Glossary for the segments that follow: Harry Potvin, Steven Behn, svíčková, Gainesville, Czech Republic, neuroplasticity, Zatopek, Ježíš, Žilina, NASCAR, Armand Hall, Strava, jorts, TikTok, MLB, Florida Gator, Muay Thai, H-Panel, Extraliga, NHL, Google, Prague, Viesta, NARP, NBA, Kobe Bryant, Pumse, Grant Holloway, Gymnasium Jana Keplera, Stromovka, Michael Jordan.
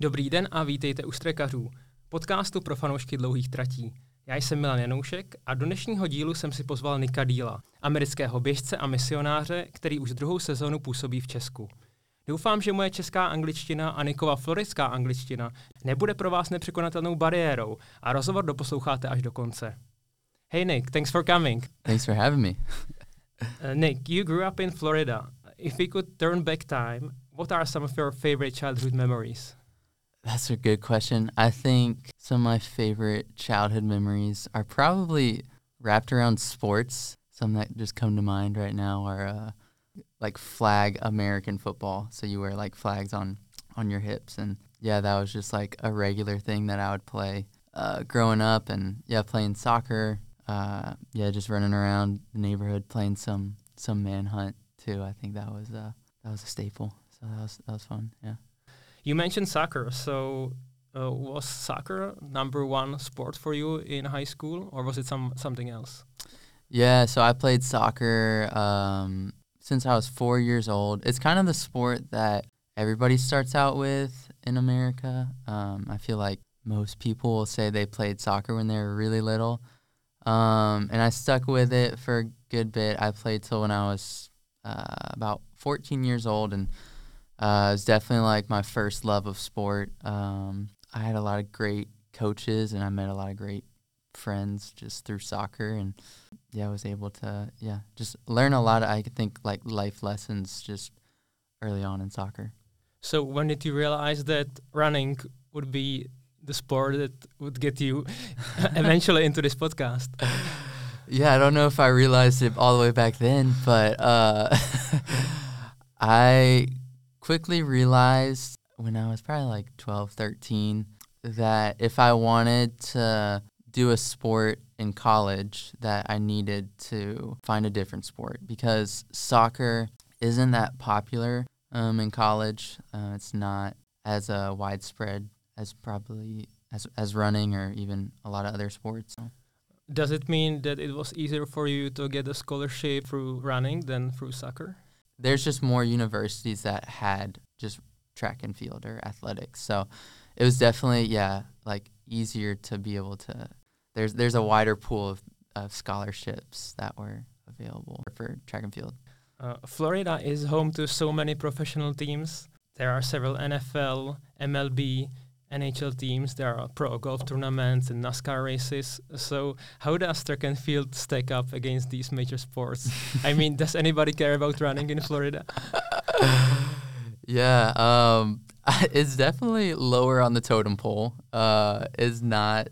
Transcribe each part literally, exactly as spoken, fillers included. Dobrý den a vítejte u Strekařů, podcastu pro fanoušky dlouhých tratí. Já jsem Milan Janoušek a do dnešního dílu jsem si pozval Nika Deala, amerického běžce a misionáře, který už druhou sezonu působí v Česku. Doufám, že moje česká angličtina a Nikova floridská angličtina nebude pro vás nepřekonatelnou bariérou a rozhovor doposloucháte až do konce. Hey Nick, thanks for coming. Thanks for having me. uh, Nick, you grew up in Florida. If we could turn back time, what are some of your favorite childhood memories? That's a good question. I think some of my favorite childhood memories are probably wrapped around sports. Some that just come to mind right now are uh, like flag American football. So you wear like flags on, on your hips. And yeah, that was just like a regular thing that I would play uh, growing up. And yeah, playing soccer. Uh, yeah, just running around the neighborhood playing some, some manhunt too. I think that was, uh, that was a staple. So that was, that was fun, yeah. You mentioned soccer, so uh, was soccer number one sport for you in high school, or was it some something else? Yeah, so I played soccer um, since I was four years old. It's kind of the sport that everybody starts out with in America. Um, I feel like most people will say they played soccer when they were really little, um, and I stuck with it for a good bit. I played till when I was uh, about fourteen years old, and Uh, it was definitely like my first love of sport. Um, I had a lot of great coaches and I met a lot of great friends just through soccer. And yeah, I was able to, yeah, just learn a lot of, I think, like life lessons just early on in soccer. So when did you realize that running would be the sport that would get you eventually into this podcast? Yeah, I don't know if I realized it all the way back then, but uh, I... quickly realized when I was probably like twelve, thirteen that if I wanted to do a sport in college that I needed to find a different sport because soccer isn't that popular um, in college. Uh, it's not as uh, widespread as probably as, as running or even a lot of other sports. Does it mean that it was easier for you to get a scholarship through running than through soccer? There's just more universities that had just track and field or athletics. So it was definitely, yeah, like easier to be able to, there's there's a wider pool of, of scholarships that were available for track and field. Uh, Florida is home to so many professional teams. There are several N F L, M L B, N H L teams. There are pro golf tournaments and NASCAR races. So how does track and field stack up against these major sports? I mean, does anybody care about running in Florida? yeah, um, it's definitely lower on the totem pole. Uh, it's not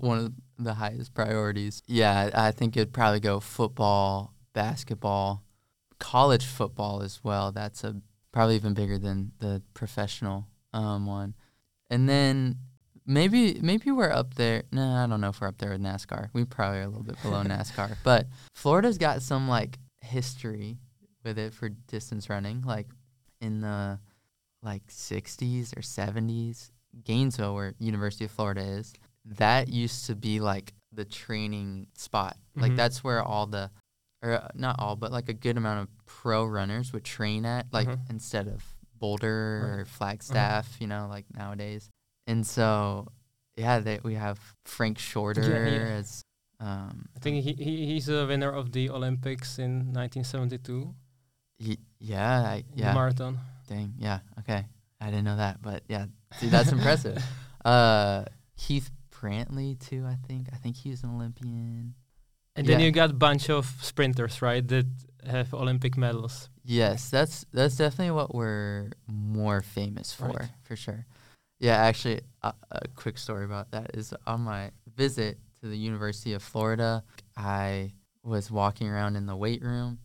one of the highest priorities. Yeah, I think it'd probably go football, basketball, college football as well. That's a probably even bigger than the professional um, one. And then maybe maybe we're up there. No, nah, I don't know if we're up there with NASCAR. We probably are a little bit below NASCAR. But Florida's got some, like, history with it for distance running. Like, in the, like, sixties or seventies, Gainesville, where University of Florida is, that used to be, like, the training spot. Mm-hmm. Like, that's where all the, or not all, but, like, a good amount of pro runners would train at, like, mm-hmm. instead of Boulder or Flagstaff, uh-huh. you know, like nowadays. And so, yeah, they, we have Frank Shorter. Yeah, yeah. As, um, I think he, he he's a winner of the Olympics in nineteen seventy-two. He, yeah, I, yeah. The marathon. Dang, yeah, okay. I didn't know that, but yeah, dude, that's impressive. Uh, Keith Brantley, too, I think. I think he was an Olympian. And yeah. Then you got a bunch of sprinters, right, that have Olympic medals. Yes, that's that's definitely what we're more famous for, right. For sure. Yeah, actually, uh, a quick story about that is on my visit to the University of Florida, I was walking around in the weight room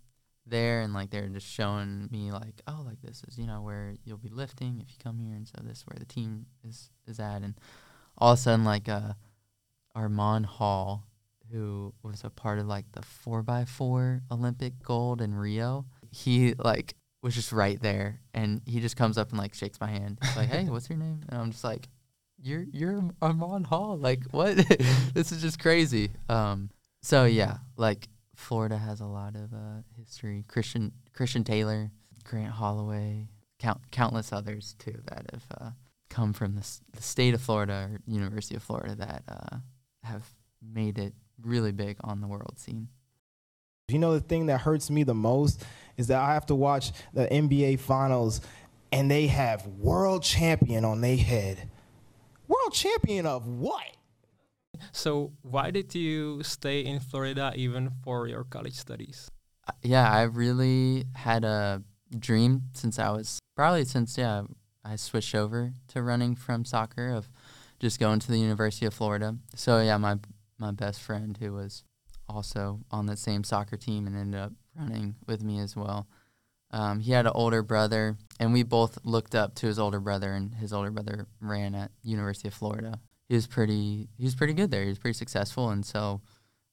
there, and, like, they were just showing me, like, oh, like, this is, you know, where you'll be lifting if you come here, and so this is where the team is, is at. And all of a sudden, like, uh, Armand Hall, who was a part of like the four by four Olympic gold in Rio. He like was just right there, and he just comes up and like shakes my hand. He's like, hey, what's your name? And I'm just like, you're you're Armand Hall. Like, what? This is just crazy. Um, so yeah, like Florida has a lot of uh, history. Christian Christian Taylor, Grant Holloway, count, countless others too that have uh, come from the, s- the state of Florida or University of Florida that uh, have made it really big on the world scene. You know, the thing that hurts me the most is that I have to watch the N B A finals and they have world champion on their head. World champion of what? So why did you stay in Florida even for your college studies? Uh, yeah, I really had a dream since I was, probably since, yeah, I switched over to running from soccer of just going to the University of Florida. So yeah, my my best friend who was also on the same soccer team and ended up running with me as well. Um, he had an older brother, and we both looked up to his older brother, and his older brother ran at University of Florida. He was pretty he was pretty good there. He was pretty successful, and so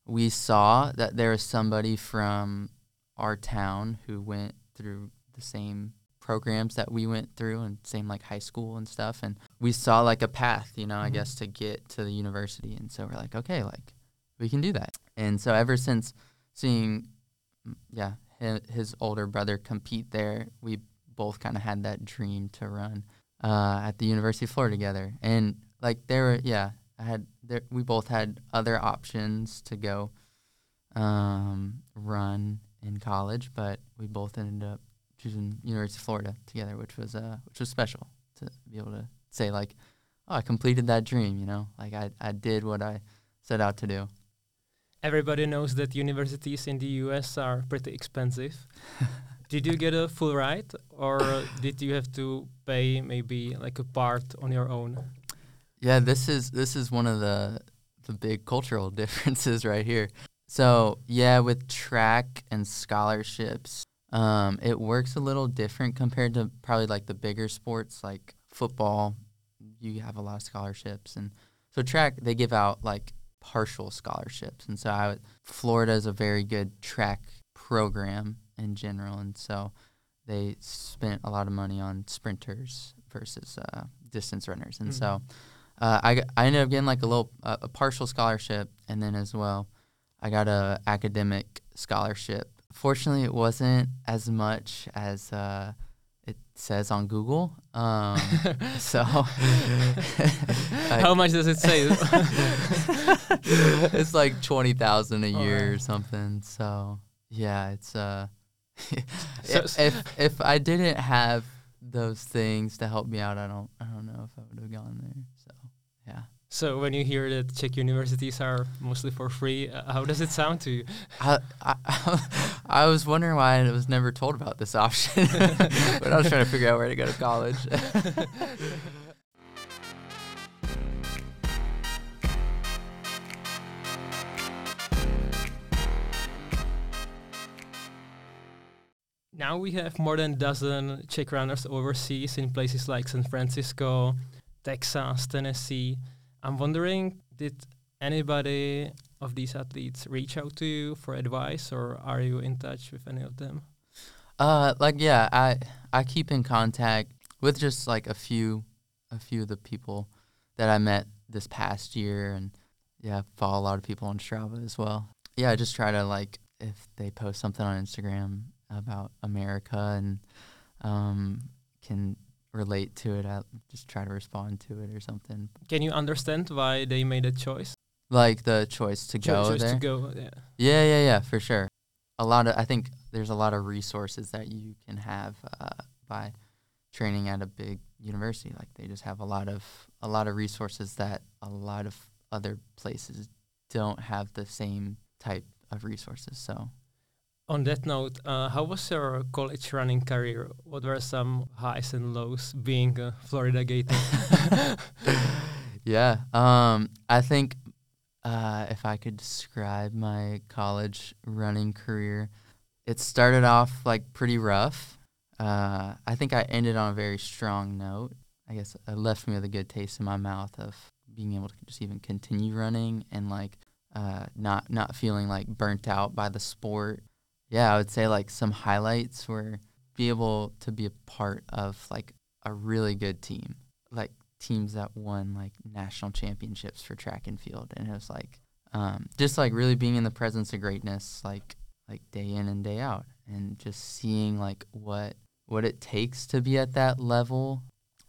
we saw that there was somebody from our town who went through the same programs that we went through and same like high school and stuff, and we saw like a path, you know, mm-hmm. I guess, to get to the university, and so we're like, okay, like we can do that. And so ever since seeing, yeah, his older brother compete there, we both kind of had that dream to run uh, at the University of Florida together. And like there were, yeah, I had there, we both had other options to go um, run in college, but we both ended up choosing University of Florida together, which was uh, which was special to be able to say like, oh, I completed that dream, you know, like I, I did what I set out to do. Everybody knows that universities in the U S are pretty expensive. Did you get a full ride, or did you have to pay maybe like a part on your own? Yeah, this is this is one of the the big cultural differences right here. So yeah, with track and scholarships, um, it works a little different compared to probably like the bigger sports like football. You have a lot of scholarships, and so track they give out like partial scholarships, and so I w- Florida is a very good track program in general, and so they spent a lot of money on sprinters versus uh, distance runners, and mm-hmm. so uh, I, I ended up getting like a little uh, a partial scholarship, and then as well I got a academic scholarship. Fortunately, it wasn't as much as uh, it says on Google. Um, so like, how much does it say? It's like twenty thousand a year right. or something. So yeah, it's uh, so, if, if if I didn't have those things to help me out, I don't I don't know if I would have gone there. So yeah. So when you hear that Czech universities are mostly for free, uh, how does it sound to you? I, I, I was wondering why I was never told about this option, but I was trying to figure out where to go to college. Now we have more than a dozen Czech runners overseas in places like San Francisco, Texas, Tennessee. I'm wondering, did anybody of these athletes reach out to you for advice, or are you in touch with any of them? Uh, like, yeah, I I keep in contact with just like a few, a few of the people that I met this past year, and yeah, follow a lot of people on Strava as well. Yeah, I just try to like if they post something on Instagram about America and um, can. relate to it, I just try to respond to it or something. Can you understand why they made a choice? Like the choice to Cho- go choice there? To go, yeah. yeah, yeah, yeah, for sure. A lot of, I think there's a lot of resources that you can have uh, by training at a big university. Like they just have a lot of, a lot of resources that a lot of other places don't have the same type of resources, so. On that note, uh, how was your college running career? What were some highs and lows being a Florida Gator? yeah, um, I think uh, if I could describe my college running career, it started off like pretty rough. Uh, I think I ended on a very strong note. I guess it left me with a good taste in my mouth of being able to just even continue running and like uh, not not feeling like burnt out by the sport. Yeah, I would say like some highlights were be able to be a part of like a really good team, like teams that won like national championships for track and field. And it was like um, just like really being in the presence of greatness, like like day in and day out, and just seeing like what what it takes to be at that level.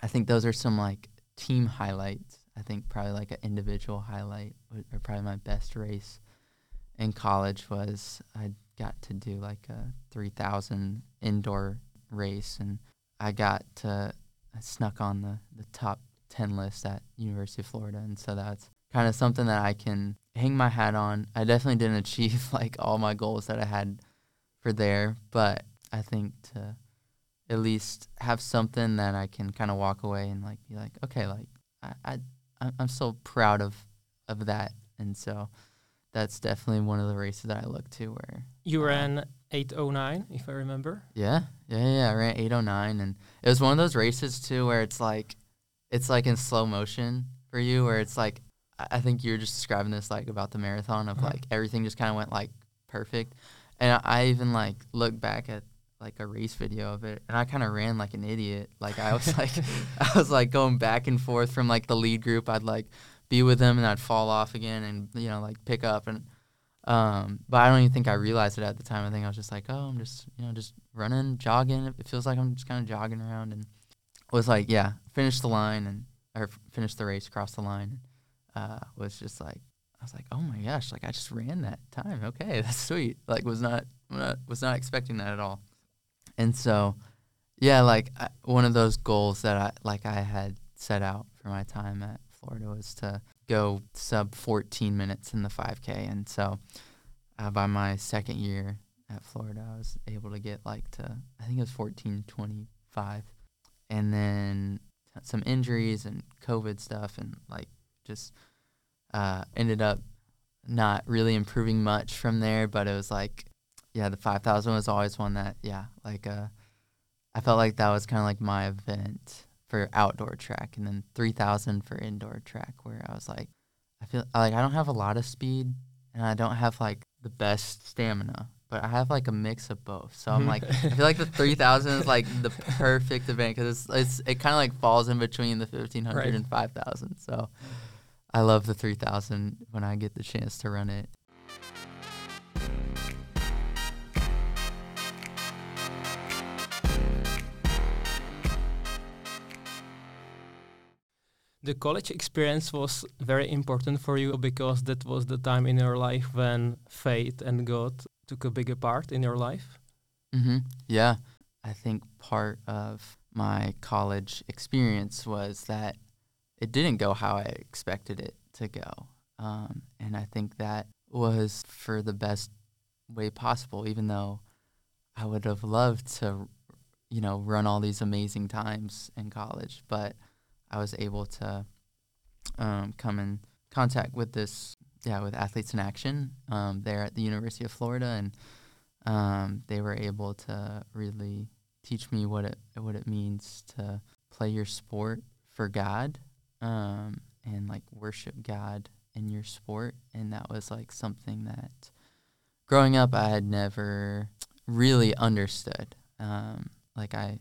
I think those are some like team highlights. I think probably like an individual highlight, or probably my best race in college was I got to do like a three thousand indoor race, and I got to, I snuck on the, the top ten list at University of Florida, and so that's kind of something that I can hang my hat on. I definitely didn't achieve like all my goals that I had for there, but I think to at least have something that I can kind of walk away and like be like, okay, like I, I I'm so proud of, of that. And so that's definitely one of the races that I look to where... You ran eight oh nine, if I remember. Yeah, yeah, yeah, I ran eight oh nine. And it was one of those races, too, where it's like, it's like in slow motion for you, where it's like, I think you were just describing this, like, about the marathon of, mm-hmm. like, everything just kind of went, like, perfect. And I, I even, like, look back at, like, a race video of it, and I kind of ran like an idiot. Like, I was, like, I was, like, going back and forth from, like, the lead group. I'd, like, be with them, and I'd fall off again and, you know, like, pick up. And um, but I don't even think I realized it at the time. I think I was just like, oh, I'm just, you know, just running, jogging. It feels like I'm just kind of jogging around. And was, like, yeah, finished the line and or finished the race, crossed the line. Uh, was just, like, I was, like, oh, my gosh, like, I just ran that time. Okay, that's sweet. Like, was not, was not expecting that at all. And so, yeah, like, I, one of those goals that I, like, I had set out for my time at Florida was to go sub fourteen minutes in the five K. And so, uh, by my second year at Florida, I was able to get, like, to, I think it was fourteen twenty-five. And then some injuries and COVID stuff, and, like, just uh, ended up not really improving much from there. But it was, like, yeah, the five thousand was always one that, yeah, like, uh, I felt like that was kind of like my event for outdoor track, and then three thousand for indoor track, where I was like, I feel like I don't have a lot of speed, and I don't have, like, the best stamina, but I have, like, a mix of both. So I'm like, I feel like the three thousand is, like, the perfect event, because it's, it's, it kind of, like, falls in between the fifteen hundred right. and five thousand. So I love the three thousand when I get the chance to run it. The college experience was very important for you, because that was the time in your life when faith and God took a bigger part in your life. Mm-hmm. Yeah. I think part of my college experience was that it didn't go how I expected it to go. Um, and I think that was for the best way possible, even though I would have loved to, you know, run all these amazing times in college. But I was able to um, come in contact with this, yeah, with Athletes in Action um, there at the University of Florida, and um, they were able to really teach me what it what it means to play your sport for God, um, and like worship God in your sport. And that was like something that growing up I had never really understood. Um, like I,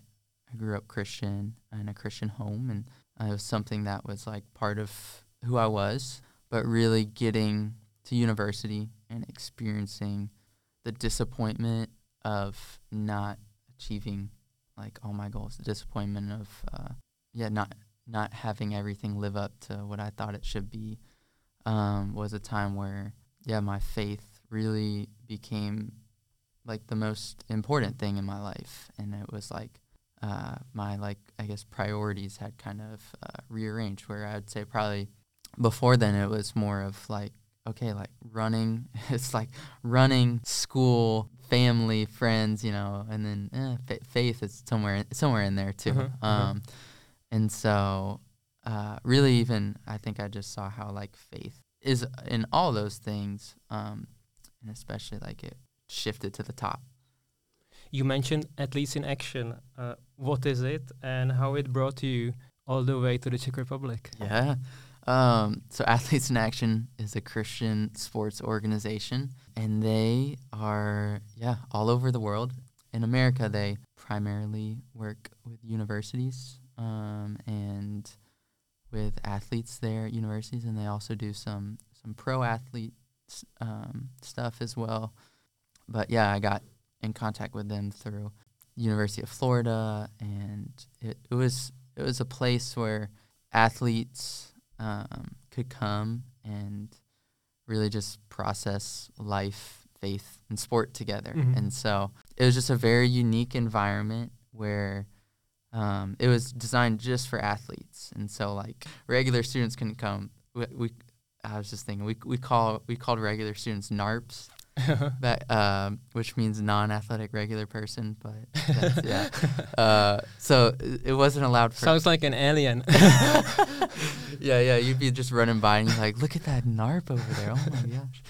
I grew up Christian in a Christian home, and it was something that was like part of who I was, but really getting to university and experiencing the disappointment of not achieving like all my goals, the disappointment of uh, yeah, not not having everything live up to what I thought it should be, um, was a time where yeah, my faith really became like the most important thing in my life, and it was like Uh, my, like, I guess priorities had kind of uh, rearranged, where I'd say probably before then it was more of like, okay, like running, it's like running, school, family, friends, you know, and then eh, fa- faith is somewhere somewhere in there too. Mm-hmm, um, mm-hmm. And so uh, really even I think I just saw how like faith is in all those things, um, and especially like it shifted to the top. You mentioned Athletes in Action. Uh, what is it, and how it brought you all the way to the Czech Republic? Yeah, Um, so Athletes in Action is a Christian sports organization, and they are, yeah, all over the world. In America, they primarily work with universities um, and with athletes there at universities, and they also do some, some pro athlete um, stuff as well. But, yeah, I got in contact with them through University of Florida, and it, it was it was a place where athletes um, could come and really just process life, faith, and sport together. Mm-hmm. And so it was just a very unique environment where um, it was designed just for athletes. And so, like, regular students couldn't come. We, we I was just thinking, we we call we called regular students N A R Ps. That, um, which means non-athletic regular person, but that's, yeah. Uh, so it wasn't allowed for. Sounds like an alien. yeah, yeah. You'd be just running by and you're like, look at that N A R P over there. Oh my gosh.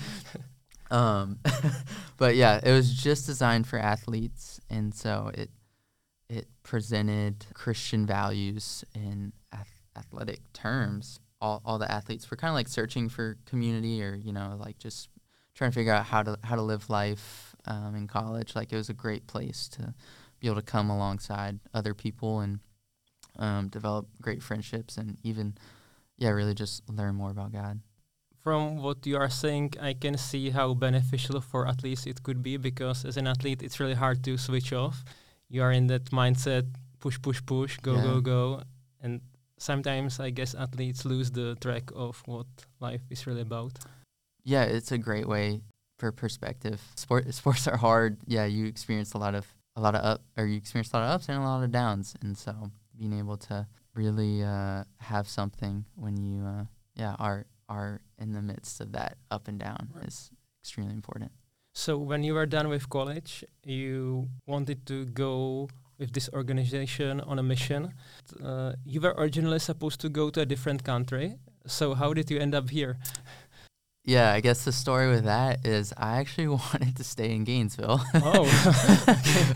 Um, but yeah, it was just designed for athletes, and so it it presented Christian values in ath- athletic terms. All all the athletes were kind of like searching for community, or you know, like just trying to figure out how to how to live life um, in college. Like, it was a great place to be able to come alongside other people and um, develop great friendships and even, yeah, really just learn more about God. From what you are saying, I can see how beneficial for athletes it could be, because as an athlete, it's really hard to switch off. You are in that mindset, push, push, push, go, yeah. go, go. And sometimes I guess athletes lose the track of what life is really about. Yeah, it's a great way for perspective. Sport, sports are hard. Yeah, you experience a lot of a lot of up, or you experience a lot of ups and a lot of downs. And so being able to really uh, have something when you uh, yeah are are in the midst of that up and down is extremely important. So when you were done with college, you wanted to go with this organization on a mission. Uh, you were originally supposed to go to a different country. So how did you end up here? Yeah, I guess the story with that is I actually wanted to stay in Gainesville. Oh,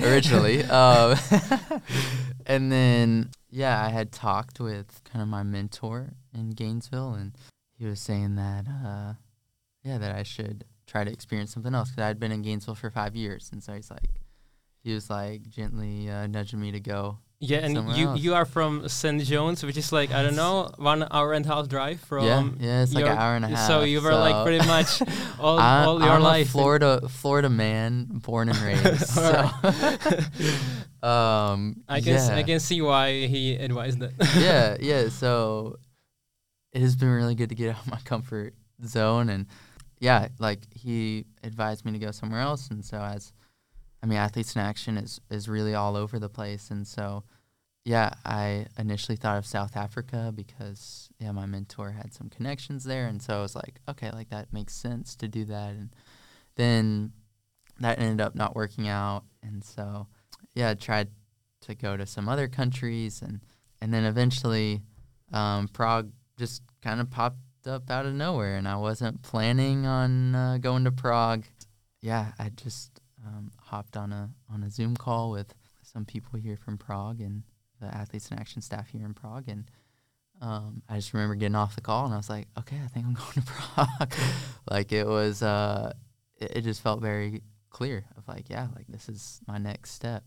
originally. Um, and then, yeah, I had talked with kind of my mentor in Gainesville, and he was saying that, uh, yeah, that I should try to experience something else, because I'd been in Gainesville for five years. And so he's like, he was like gently uh, nudging me to go. Yeah, and you, you are from Saint John's, which is like, I don't know, one hour and a half drive from... Yeah, yeah, it's like an hour and a half. So you were so like pretty much all, I, all your I'm life. I'm a Florida, Florida man, born and raised. so. um, I, can yeah. s- I can see why he advised that. yeah, yeah, so it has been really good to get out of my comfort zone. And yeah, like he advised me to go somewhere else. And so as... I mean, Athletes in Action is, is really all over the place. And so, yeah, I initially thought of South Africa because, yeah, my mentor had some connections there. And so I was like, okay, like that makes sense to do that. And then that ended up not working out. And so, yeah, I tried to go to some other countries. And, and then eventually um, Prague just kind of popped up out of nowhere. And I wasn't planning on uh, going to Prague. Yeah, I just... Um, hopped on a on a Zoom call with some people here from Prague and the Athletes in Action staff here in Prague, and um, I just remember getting off the call and I was like, okay, I think I'm going to Prague. Like it was, uh, it, it just felt very clear of like, yeah, like this is my next step.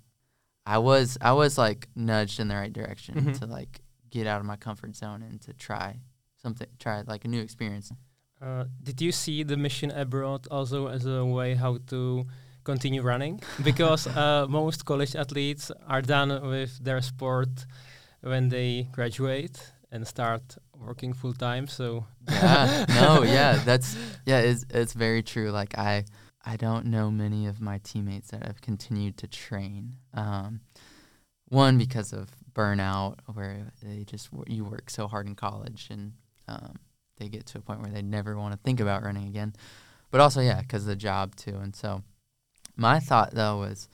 I was I was like nudged in the right direction mm-hmm. to like get out of my comfort zone and to try something, try like a new experience. Uh, did you see the mission abroad also as a way how to continue running, because uh, most college athletes are done with their sport when they graduate and start working full time. So yeah, no, yeah, that's yeah, it's it's very true. Like I, I don't know many of my teammates that have continued to train. Um, one because of burnout, where they just w- you work so hard in college, and um, they get to a point where they never want to think about running again. But also, yeah, because of the job too, and so. My thought, though, was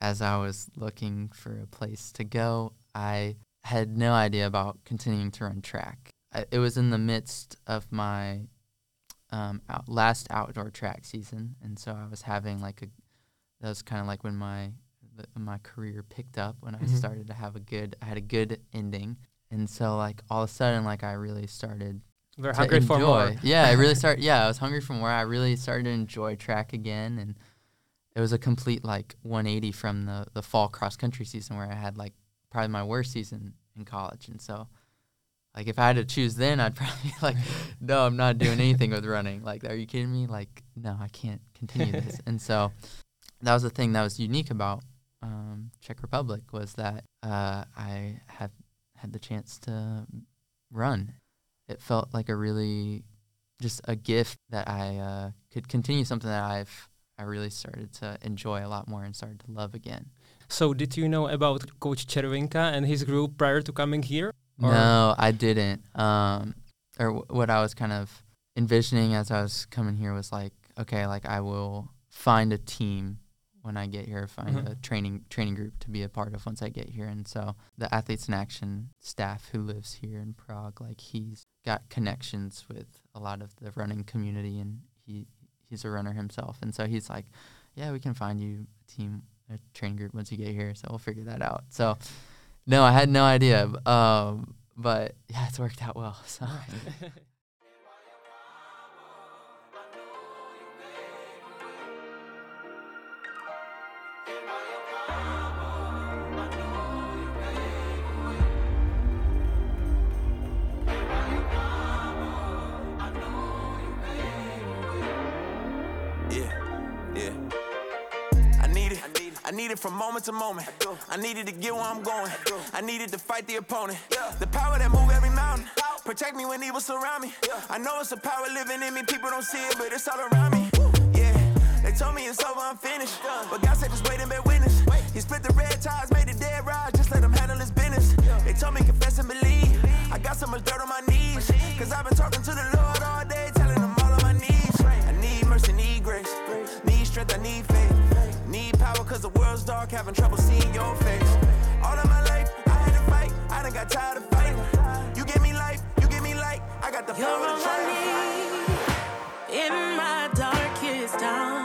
as I was looking for a place to go, I had no idea about continuing to run track. I, it was in the midst of my um, out last outdoor track season, and so I was having like a, that was kind of like when my the, my career picked up, when mm-hmm. I started to have a good, I had a good ending. And so like all of a sudden, like I really started Very hungry for more. Yeah, I really started. Yeah, I was hungry for more. I really started to enjoy track again, and it was a complete like one eighty from the the fall cross country season where I had like probably my worst season in college. And so, like, if I had to choose, then I'd probably be like, no, I'm not doing anything with running. Like, are you kidding me? Like, no, I can't continue this. And so, that was the thing that was unique about um, Czech Republic was that uh, I have had the chance to run. It felt like a really, just a gift that I uh, could continue something that I've, I really started to enjoy a lot more and started to love again. So did you know about Coach Červenka and his group prior to coming here? Or? No, I didn't. Um, or w- what I was kind of envisioning as I was coming here was like, okay, like I will find a team when I get here, find mm-hmm. a training training group to be a part of once I get here. And so the Athletes in Action staff who lives here in Prague, like he's got connections with a lot of the running community, and he he's a runner himself. And so he's like, yeah, we can find you a team, a training group once you get here, so we'll figure that out. So no, I had no idea, um, but yeah, it's worked out well. So. From moment to moment, I, I needed to get where I'm going. I, I needed to fight the opponent. Yeah. The power that move every mountain, power. Protect me when evil surround me. Yeah. I know it's a power living in me. People don't see it, but it's all around me. Woo. Yeah, they told me it's over, I'm finished. Yeah. But God said just wait and bear witness. Wait. He split the red ties, made the dead ride. Just let him handle his business. Yeah. They told me confess and believe. believe. I got so much dirt on my knees, believe. Cause I've been talking to the Lord all day, telling him all of my needs. Right. I need mercy, need grace, grace. Need strength, I need faith. Need power cause the world's dark, having trouble seeing your face. All of my life, I had to fight, I done got tired of fighting. You give me life, you give me light, I got the power to try to fight. In my darkest hour.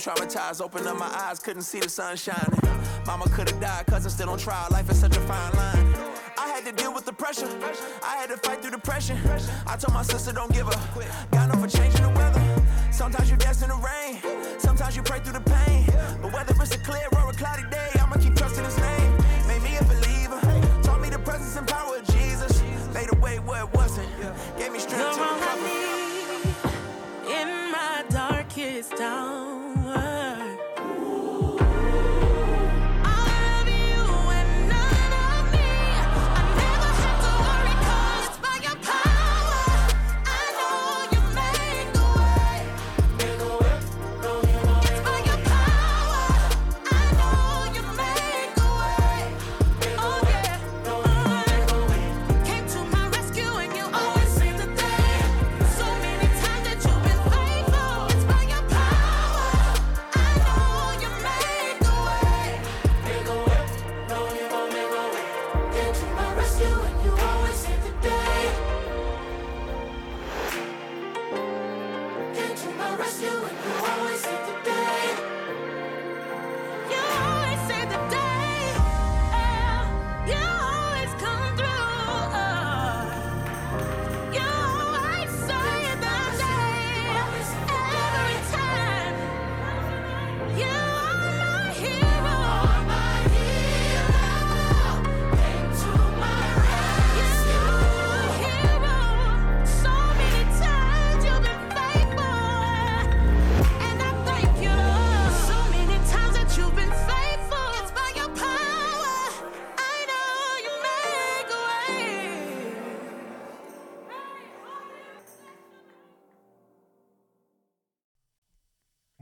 Traumatized, opened up my eyes, couldn't see the sun shining. Mama could have died, cousin still on trial, life is such a fine line. I had to deal with the pressure, I had to fight through depression. I told my sister don't give up, got no for changing the weather. Sometimes you dance in the rain, sometimes you pray through the pain. But whether it's a clear or a cloudy day, I'ma keep trusting his name. Made me a believer, taught me the presence and power of Jesus. Made away where it wasn't, gave me strength to recover. In my darkest hour.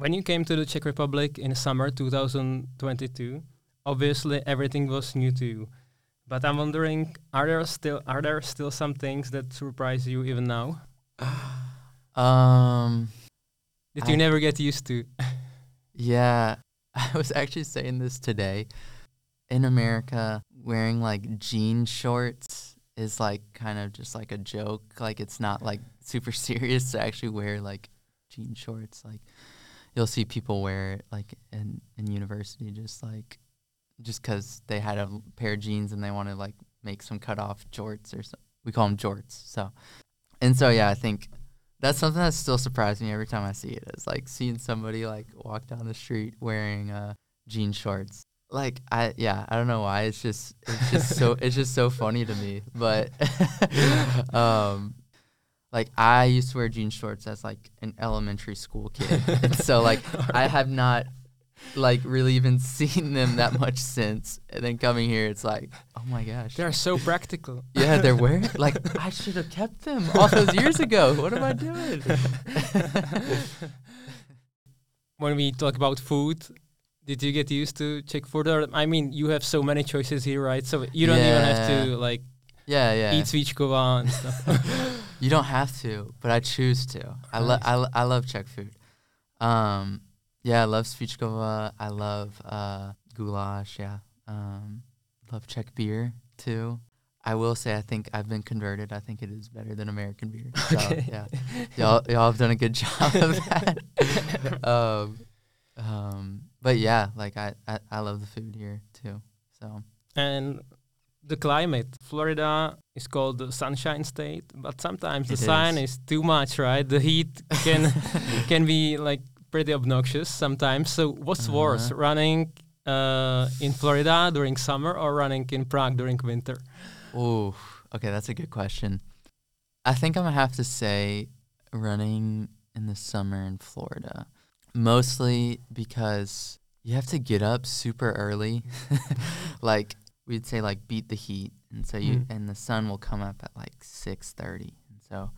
When you came to the Czech Republic in summer twenty twenty-two, obviously everything was new to you. But I'm wondering, are there still are there still some things that surprise you even now? Um, that I, you never get used to. Yeah, I was actually saying this today. In America, wearing like jean shorts is like kind of just like a joke. Like it's not like super serious to actually wear like jean shorts. Like you'll see people wear it like in, in university, just like just because they had a pair of jeans and they want to like make some cut off jorts or so. We call them jorts. So, and so yeah, I think that's something that still surprised me every time I see it. It's like seeing somebody like walk down the street wearing uh, jean shorts. Like I yeah I don't know why it's just it's just so it's just so funny to me. But um, like I used to wear jean shorts as like an elementary school kid, and so like I have not. Like really even seen them that much since, and then coming here it's like, oh my gosh, they're so practical. Yeah, they're wearing like I should have kept them all those years ago. What am I doing? When we talk about food, did you get used to Czech food? Or I mean, you have so many choices here, right? So you don't yeah. even have to like yeah yeah eat svíčková and stuff. You don't have to, but I choose to. Nice. I love I, lo- I love Czech food. Um. Yeah, I love svíčková. I love uh, goulash. Yeah, um, love Czech beer too. I will say, I think I've been converted. I think it is better than American beer. So, okay. Yeah, y'all, y'all have done a good job of that. um, um, but yeah, like I, I, I love the food here too. So and the climate, Florida is called the Sunshine State, but sometimes it the is. sun is too much, right? The heat can can be like. Pretty obnoxious sometimes. So what's uh-huh. worse, running uh, in Florida during summer or running in Prague during winter? Oh, okay, that's a good question. I think I'm going to have to say running in the summer in Florida, mostly because you have to get up super early. Like we'd say like beat the heat. And so you, mm. and the sun will come up at like six thirty. And so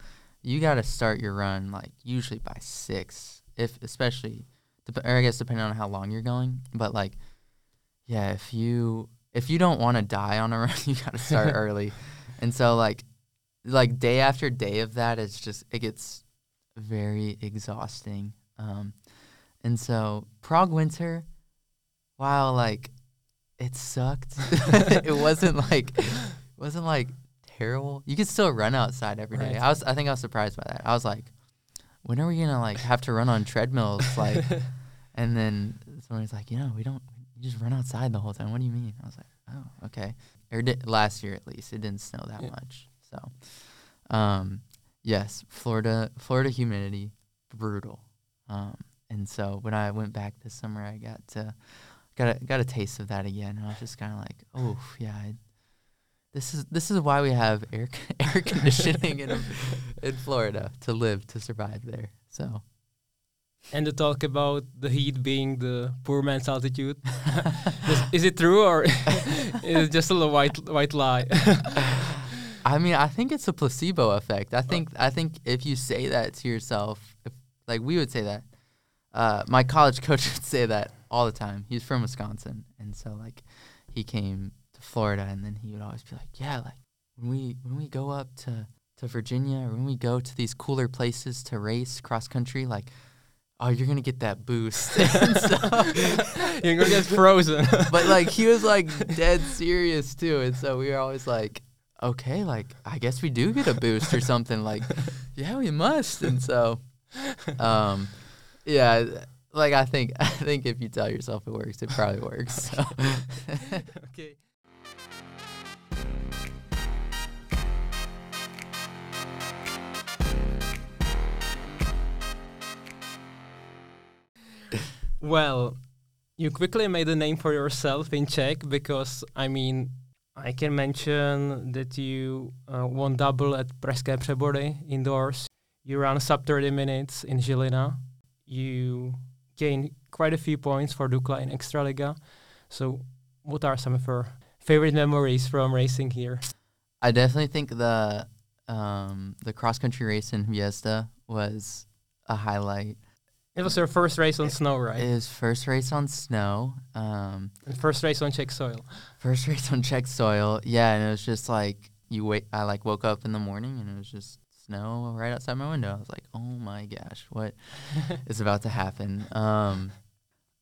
you got to start your run like usually by six. If especially, dep- or I guess depending on how long you're going, but like, yeah, if you if you don't want to die on a run, you gotta start early, and so like, like day after day of that, it's just it gets very exhausting, um, and so Prague winter, wow, like, it sucked. It wasn't like, it wasn't like terrible. You could still run outside every day. Right. I was I think I was surprised by that. I was like. When are we gonna like have to run on treadmills? Like, and then somebody's like, you know, we don't we just run outside the whole time. What do you mean? I was like, oh, okay. Or di- last year at least, it didn't snow that yeah. much. So, um, yes, Florida, Florida humidity, brutal. Um, and so when I went back this summer, I got to got a, got a taste of that again, and I was just kind of like, oh yeah. I, This is this is why we have air con- air conditioning in um, in Florida to live to survive there. So, and to talk about the heat being the poor man's altitude, is, is it true or is it just a little white white lie? I mean, I think it's a placebo effect. I think I think if you say that to yourself, if, like we would say that, uh, my college coach would say that all the time. He's from Wisconsin, and so like he came. Florida, and then he would always be like, yeah, like when we when we go up to, to Virginia, or when we go to these cooler places to race cross country, like, oh, you're gonna get that boost. So, you're gonna get frozen. But like he was like dead serious too, and so we were always like, okay, like I guess we do get a boost or something. Like, yeah, we must. And so, um, yeah, like I think I think if you tell yourself it works, it probably works. So. Okay. Well, you quickly made a name for yourself in Czech because, I mean, I can mention that you uh, won double at Pražské Přebory indoors. You ran sub thirty minutes in Žilina. You gained quite a few points for Dukla in Extraliga. So what are some of your favorite memories from racing here? I definitely think the, um, the cross-country race in Viesta was a highlight. It was her first race on it, snow, right? It was first race on snow. Um, and first race on Czech soil. First race on Czech soil, yeah. And it was just like, you wait. I like woke up in the morning and it was just snow right outside my window. I was like, oh my gosh, what is about to happen? Um,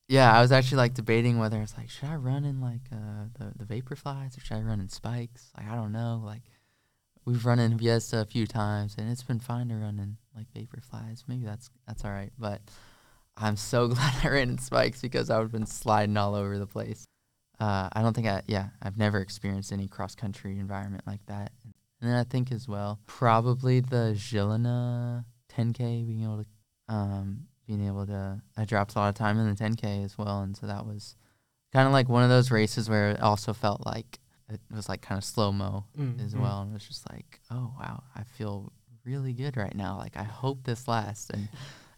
yeah, I was actually like debating whether I was like, should I run in like uh, the, the vapor flies or should I run in spikes? Like, I don't know. Like, we've run in Viesta a few times and it's been fine to run in like vapor flies. Maybe that's that's all right. But I'm so glad I ran in spikes because I would have been sliding all over the place. Uh, I don't think I, yeah, I've never experienced any cross-country environment like that. And then I think as well, probably the Žilina ten K, being able to, um, being able to, I dropped a lot of time in the ten K as well. And so that was kind of like one of those races where it also felt like it was like kind of slow-mo mm, as mm. well. And it was just like, oh, wow, I feel really good right now. Like, I hope this lasts. And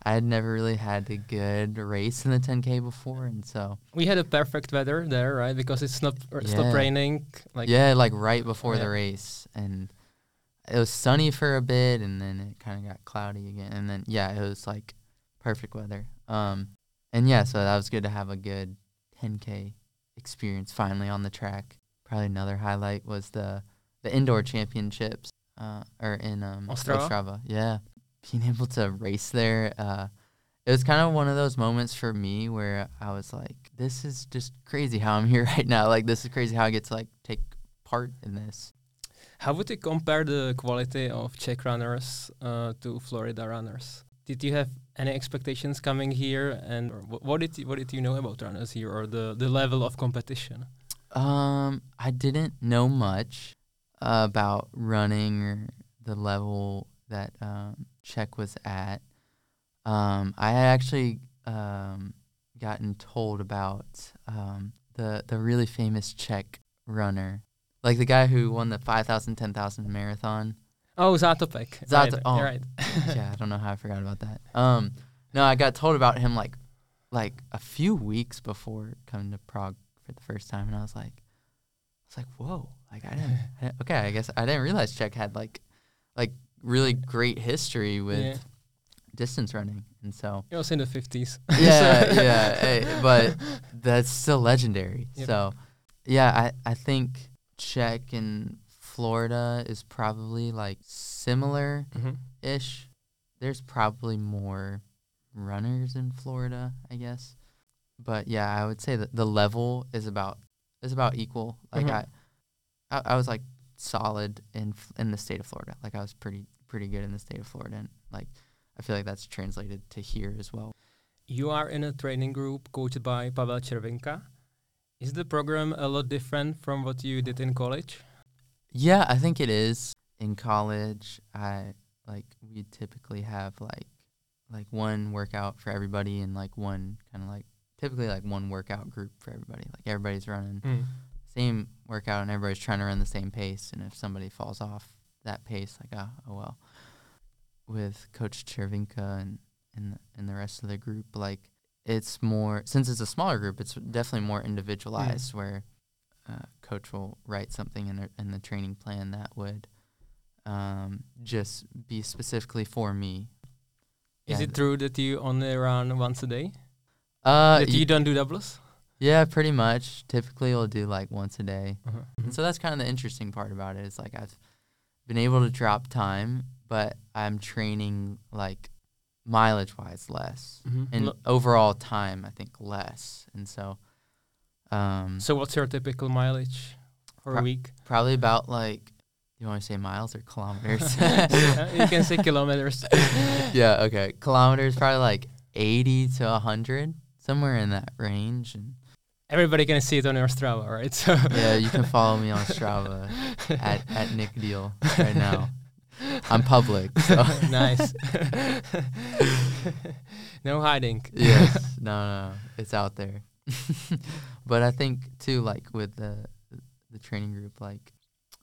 I had never really had a good race in the ten K before, and so we had a perfect weather there, right? Because it's not r- yeah. stopped raining. Like yeah, like right before yeah. the race, and it was sunny for a bit, and then it kind of got cloudy again, and then yeah, it was like perfect weather. Um, and yeah, so that was good to have a good ten K experience finally on the track. Probably another highlight was the the indoor championships, uh, or in um, Ostrava. Ostrava, yeah. Being able to race there, uh, it was kind of one of those moments for me where I was like, this is just crazy how I'm here right now. Like, this is crazy how I get to, like, take part in this. How would you compare the quality of Czech runners uh, to Florida runners? Did you have any expectations coming here? And or wh- what did you, what did you know about runners here or the, the level of competition? Um, I didn't know much uh, about running or the level that um, Czech was at. Um, I had actually um, gotten told about um, the the really famous Czech runner, like the guy who won the five thousand, ten thousand marathon. Oh, Zatopek. Zato- right. Oh, right. Yeah, I don't know how I forgot about that. Um, no, I got told about him like like a few weeks before coming to Prague for the first time, and I was like, I was like, whoa, like I didn't. I didn't okay, I guess I didn't realize Czech had like like. really great history with yeah. distance running, and so it was in the fifties. Yeah, yeah, hey, but that's still legendary. Yep. So, yeah, I I think Czech and Florida is probably like similar ish. Mm-hmm. There's probably more runners in Florida, I guess, but yeah, I would say that the level is about is about equal. Like mm-hmm. I, I, I was like. solid in in the state of Florida. Like I was pretty pretty good in the state of Florida, and like I feel like that's translated to here as well. You are in a training group coached by Pavel Červenka. Is the program a lot different from what you did in college? Yeah, I think it is. In college, I like we typically have like like one workout for everybody, and like one kind of like typically like one workout group for everybody. Like everybody's running. Mm. Same workout, and everybody's trying to run the same pace, and if somebody falls off that pace, like, oh, oh well. With Coach Červenka and, and, the, and the rest of the group, like, it's more, since it's a smaller group, it's definitely more individualized, yeah. where uh, Coach will write something in, a, in the training plan that would um, just be specifically for me. Is yeah, it th- true that you only run once a day? Uh, that you, you don't do doubles? Yeah, pretty much. Typically, we'll do like once a day. Uh-huh. Mm-hmm. And so that's kind of the interesting part about it. It's like I've been able to drop time, but I'm training like mileage-wise less. Mm-hmm. And L- overall time, I think, less. And so... Um, so what's your typical mileage for pro- a week? Probably about like... You want to say miles or kilometers? You can say kilometers. Yeah, okay. Kilometers, probably like eighty to one hundred, somewhere in that range. And everybody can see it on your Strava, right? So yeah, you can follow me on Strava at, at Nika Deal right now. I'm public. So. Nice. No hiding. Yes. No, no. It's out there. But I think, too, like with the the training group, like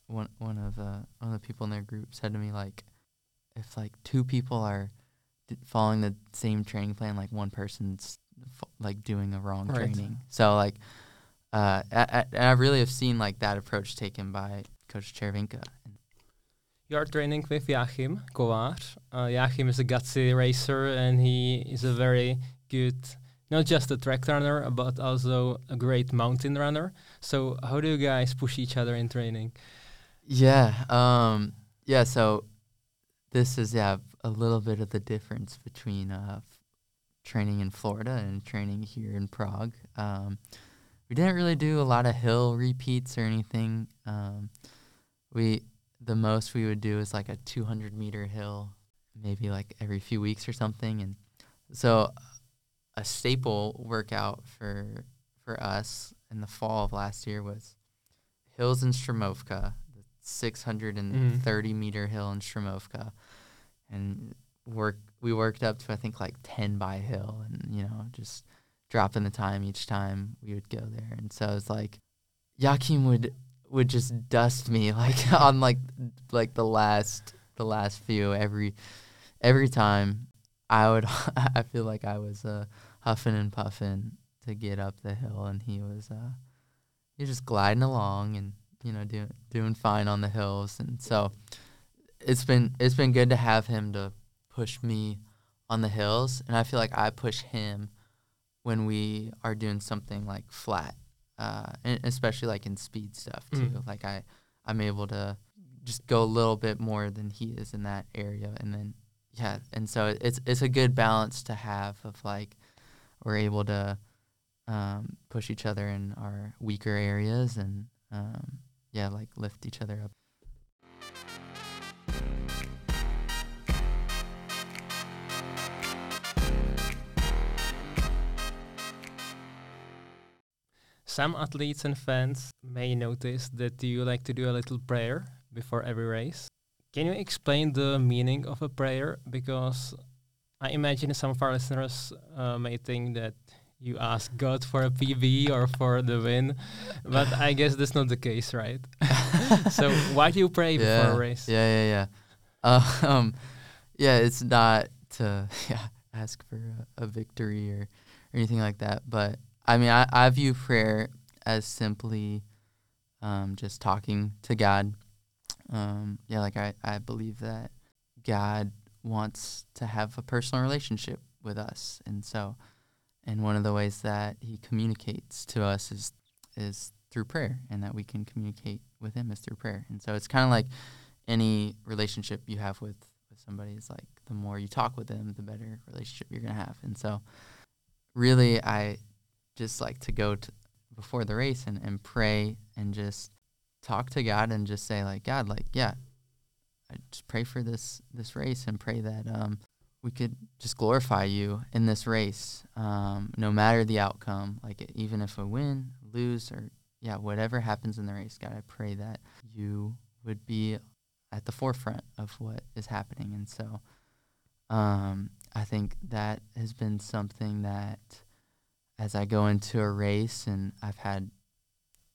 one one of, uh, one of the people in their group said to me, like, if, like, two people are d- following the same training plan, like, one person's like doing the wrong right. training. So like uh I, I, I really have seen like that approach taken by Coach Červenka. You are training with Jáchym Kovář. Uh, Jáchym is a gutsy racer and he is a very good, not just a track runner, but also a great mountain runner. So how do you guys push each other in training? Yeah, um, yeah. So this is yeah a little bit of the difference between uh, f- training in Florida and training here in Prague. Um, we didn't really do a lot of hill repeats or anything. Um, we the most we would do is like a two hundred meter hill, maybe like every few weeks or something. And so a staple workout for for us in the fall of last year was hills in Stromovka. six hundred thirty mm. meter hill in Stromovka, and work we worked up to I think like ten by hill, and you know just dropping the time each time we would go there. And so it's like Jáchym would would just dust me like on like like the last the last few every every time. I would I feel like I was uh, huffing and puffing to get up the hill, and he was uh, he was just gliding along and. You know, doing doing fine on the hills, and so it's been it's been good to have him to push me on the hills, and I feel like I push him when we are doing something like flat, uh, and especially like in speed stuff too. Mm. Like I I'm able to just go a little bit more than he is in that area, and then yeah, and so it's it's a good balance to have of like we're able to um, push each other in our weaker areas and um, yeah, like lift each other up. Some athletes and fans may notice that you like to do a little prayer before every race. Can you explain the meaning of a prayer? Because I imagine some of our listeners uh, may think that you ask God for a P B or for the win, but I guess that's not the case, right? So why do you pray yeah, before a race? Yeah, yeah, yeah. Uh, um, yeah, it's not to yeah, ask for a, a victory or, or anything like that. But I mean, I, I view prayer as simply um, just talking to God. Um, yeah, like I, I believe that God wants to have a personal relationship with us. And so... And one of the ways that he communicates to us is is through prayer, and that we can communicate with him is through prayer. And so it's kind of like any relationship you have with, with somebody is like the more you talk with them, the better relationship you're going to have. And so really I just like to go to before the race and, and pray and just talk to God and just say like, God, like, yeah, I just pray for this, this race and pray that um, – we could just glorify you in this race, um, no matter the outcome. Like even if I win, lose, or yeah, whatever happens in the race, God, I pray that you would be at the forefront of what is happening. And so um, I think that has been something that as I go into a race, and I've had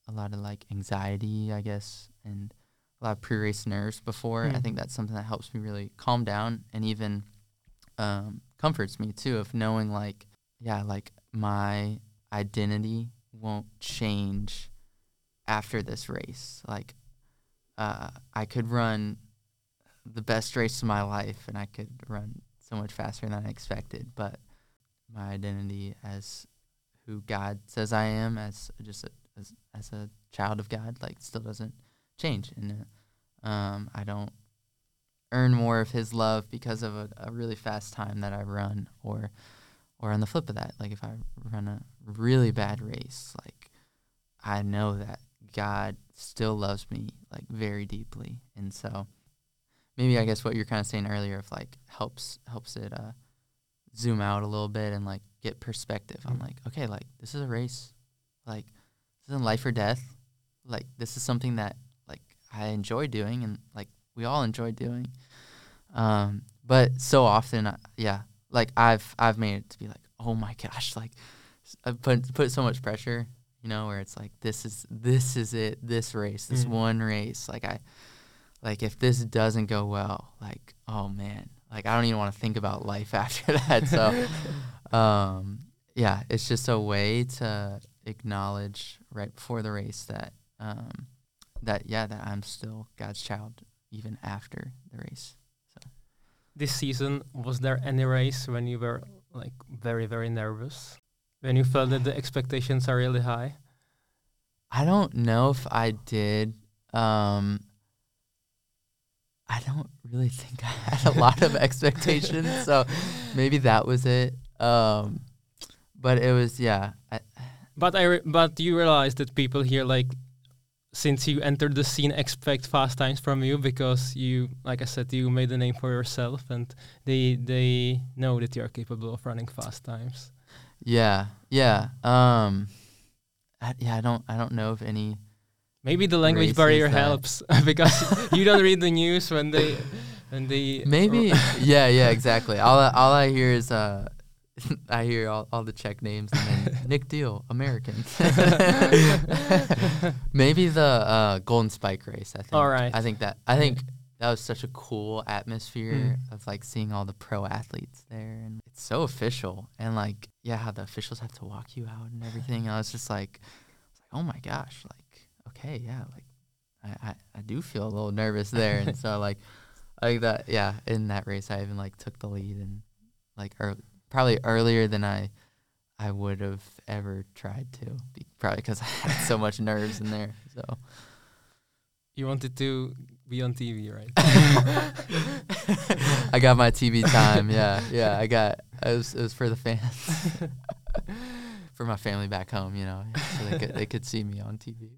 a lot of like anxiety, I guess, and a lot of pre-race nerves before. Mm. I think that's something that helps me really calm down, and even Um, comforts me too, of knowing like, yeah, like my identity won't change after this race. Like uh, I could run the best race of my life, and I could run so much faster than I expected, but my identity as who God says I am, as just a, as, as a child of God, like still doesn't change. And uh, um, I don't earn more of his love because of a, a really fast time that I run, or or on the flip of that, like if I run a really bad race, like I know that God still loves me like very deeply. And so maybe I guess what you're kind of saying earlier of like helps helps it uh, zoom out a little bit and like get perspective. Mm-hmm. I'm like, okay, like this is a race, like this isn't life or death, like this is something that like I enjoy doing, and like we all enjoy doing, um, but so often, I, yeah, like I've I've made it to be like, oh my gosh, like I put put so much pressure, you know, where it's like this is this is it, this race, this mm-hmm. one race, like I, like if this doesn't go well, like oh man, like I don't even want to think about life after that. So, um, yeah, it's just a way to acknowledge right before the race that um, that yeah that I'm still God's child. even after the race. So this season, was there any race when you were like very, very nervous? When you felt that the expectations are really high? I don't know if I did. Um, I don't really think I had a lot of expectations, so maybe that was it. Um, but it was, yeah. I, but I, re- but you realize that people here, like, since you entered the scene, expect fast times from you because you, like I said, you made a name for yourself, and they they know that you are capable of running fast times. Yeah, yeah. Um, I, yeah, I don't, I don't know of any. Maybe the language barrier helps because you don't read the news when they, when they. Maybe, yeah, yeah, exactly. All, I, all I hear is, uh, I hear all, all the Czech names and then Nika Deal, American. Maybe the uh, Golden Spike race. I think. All right. I think that. I think that was such a cool atmosphere mm. of like seeing all the pro athletes there, and it's so official. And like, yeah, how the officials have to walk you out and everything. I was just like, I was like, oh my gosh, like. Okay, yeah, like I, I, I do feel a little nervous there, and so like like that, yeah. In that race, I even like took the lead, and like ear- probably earlier than I I would have ever tried to, be, probably because I had so much nerves in there. So you wanted to be on T V, right? I got my T V time. Yeah, yeah. I got it was it was for the fans, for my family back home, you know, so they could they could see me on T V.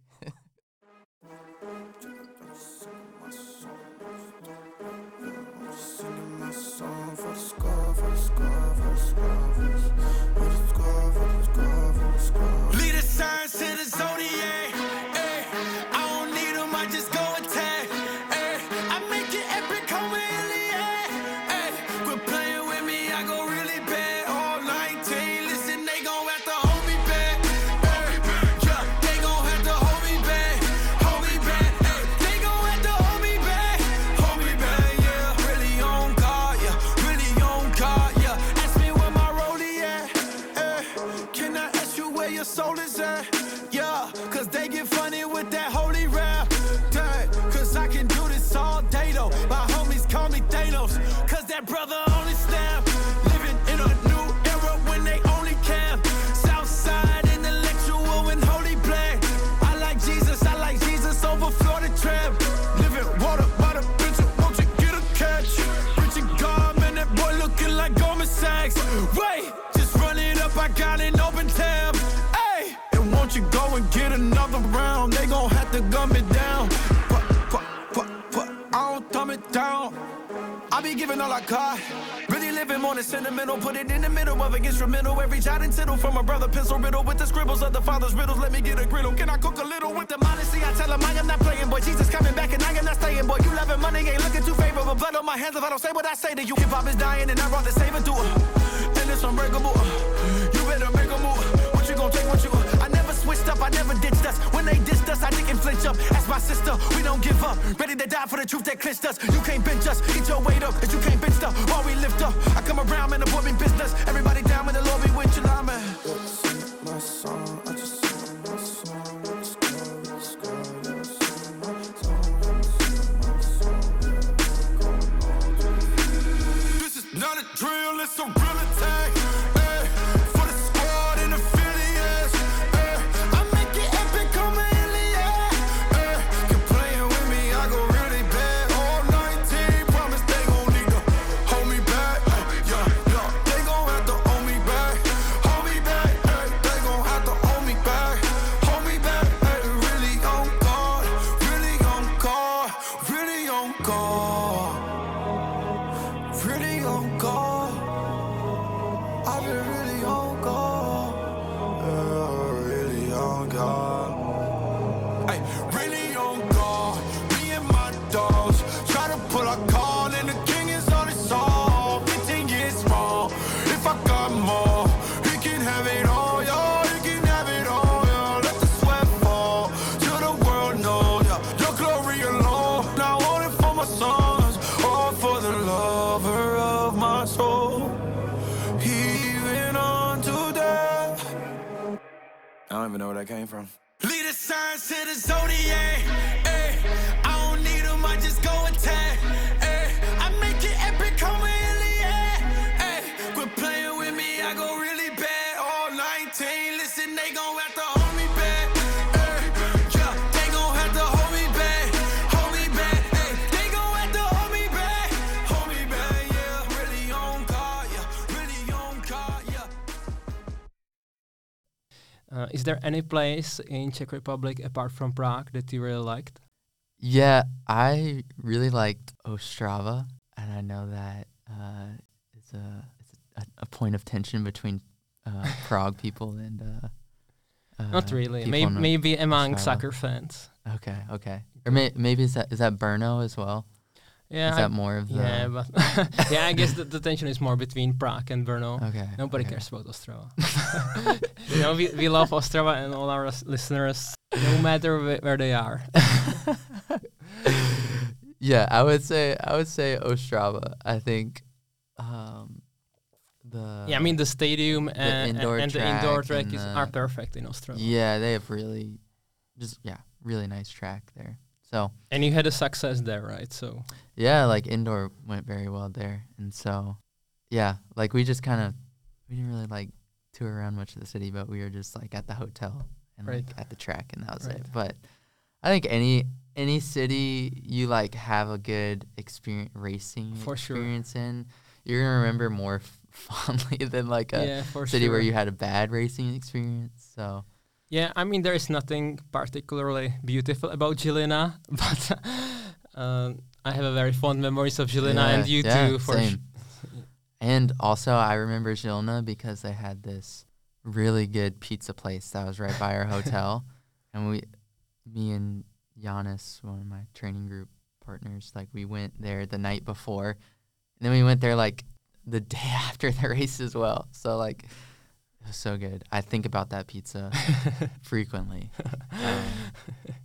All I got, really living more than sentimental, put it in the middle of an instrumental, every jot and tittle from a brother pencil riddle, with the scribbles of the father's riddles, let me get a griddle, can I cook a little with the modesty, I tell him I am not playing, boy, Jesus coming back and I am not staying, boy, you loving money, ain't looking too favorable, blood on my hands if I don't say what I say to you, hip hop is dying and I brought the saving to it, and it's unbreakable, uh, you better make a move, what you gonna take, what you, uh, I never switched up, I never ditched us, when they ditched us, I didn't flinch up, ask my sister, we don't give up, ready to die for the truth that clinched us, you can't bench us, eat your weight up, you can't bitch up, while we lift up. I come around in the woman business. Everybody down in the lobby with your lineman. My song, I just sing my song. Let's go, let's go, let's sing my song, let's sing my song. This is not a drill, it's a real attack. Hey, for the squad and the affiliates. Hey, I make it epic, come in the air. Hey, you're playing with me, I go really bad. All nineteen, promise they gon' I don't even know where that came from. Lead a sign to the zodiac. Ay, I don't need a might just go and tag. Ay, I make it epic, come in the air. Ay, quit playing with me, I go really bad. All nineteen, listen, they gon' have to hold me back. Ay, yeah, they gon' have to hold me back, hold me back. Ay, they gon' have to hold me back, hold me back. Yeah, really on guard, yeah, really on guard, yeah. Uh, is there any place in Czech Republic apart from Prague that you really liked? Yeah, I really liked Ostrava, and I know that uh, it's, a, it's a a point of tension between uh, Prague people and uh, uh, not really. Maybe, maybe among Ostrava. Soccer fans. Okay, okay, or may, maybe is that is that Brno as well? Yeah, is that I, more of the yeah, but yeah, I guess the, the tension is more between Prague and Brno. Okay, nobody okay. cares about Ostrava. You know, we we love Ostrava and all our listeners, no matter wh- where they are. Yeah, I would say I would say Ostrava. I think um, the yeah, I mean the stadium the and, indoor and, and the indoor track is, the are perfect in Ostrava. Yeah, they have really just yeah really nice track there. So and you had a success there, right? So yeah, like indoor went very well there, and so yeah, like we just kind of we didn't really like tour around much of the city, but we were just like at the hotel and right. like at the track, and that was right. it. But I think any. Any city you like have a good experience racing for experience sure. in, you're gonna remember more f- fondly than like a yeah, city sure. where you had a bad racing experience. So yeah, I mean there is nothing particularly beautiful about Žilina, but um, I have a very fond memories of Žilina yeah, and you yeah, too. For same. Sh- and also I remember Žilina because they had this really good pizza place that was right by our hotel, and we, me and Giannis, one of my training group partners, like we went there the night before, and then we went there like the day after the race as well. So like, it was so good. I think about that pizza frequently. Um,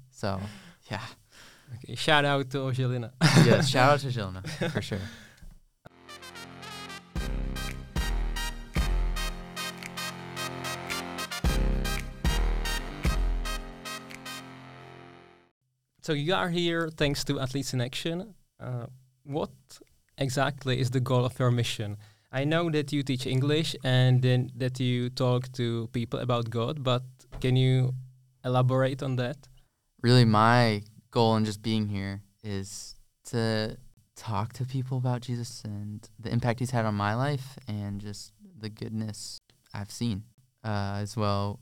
so yeah. Okay. Shout out to Žilina. Yeah, shout out to Žilina for sure. So you are here thanks to Athletes in Action. Uh, what exactly is the goal of your mission? I know that you teach English and then that you talk to people about God, but can you elaborate on that? Really, my goal in just being here is to talk to people about Jesus and the impact he's had on my life and just the goodness I've seen. Uh, as well,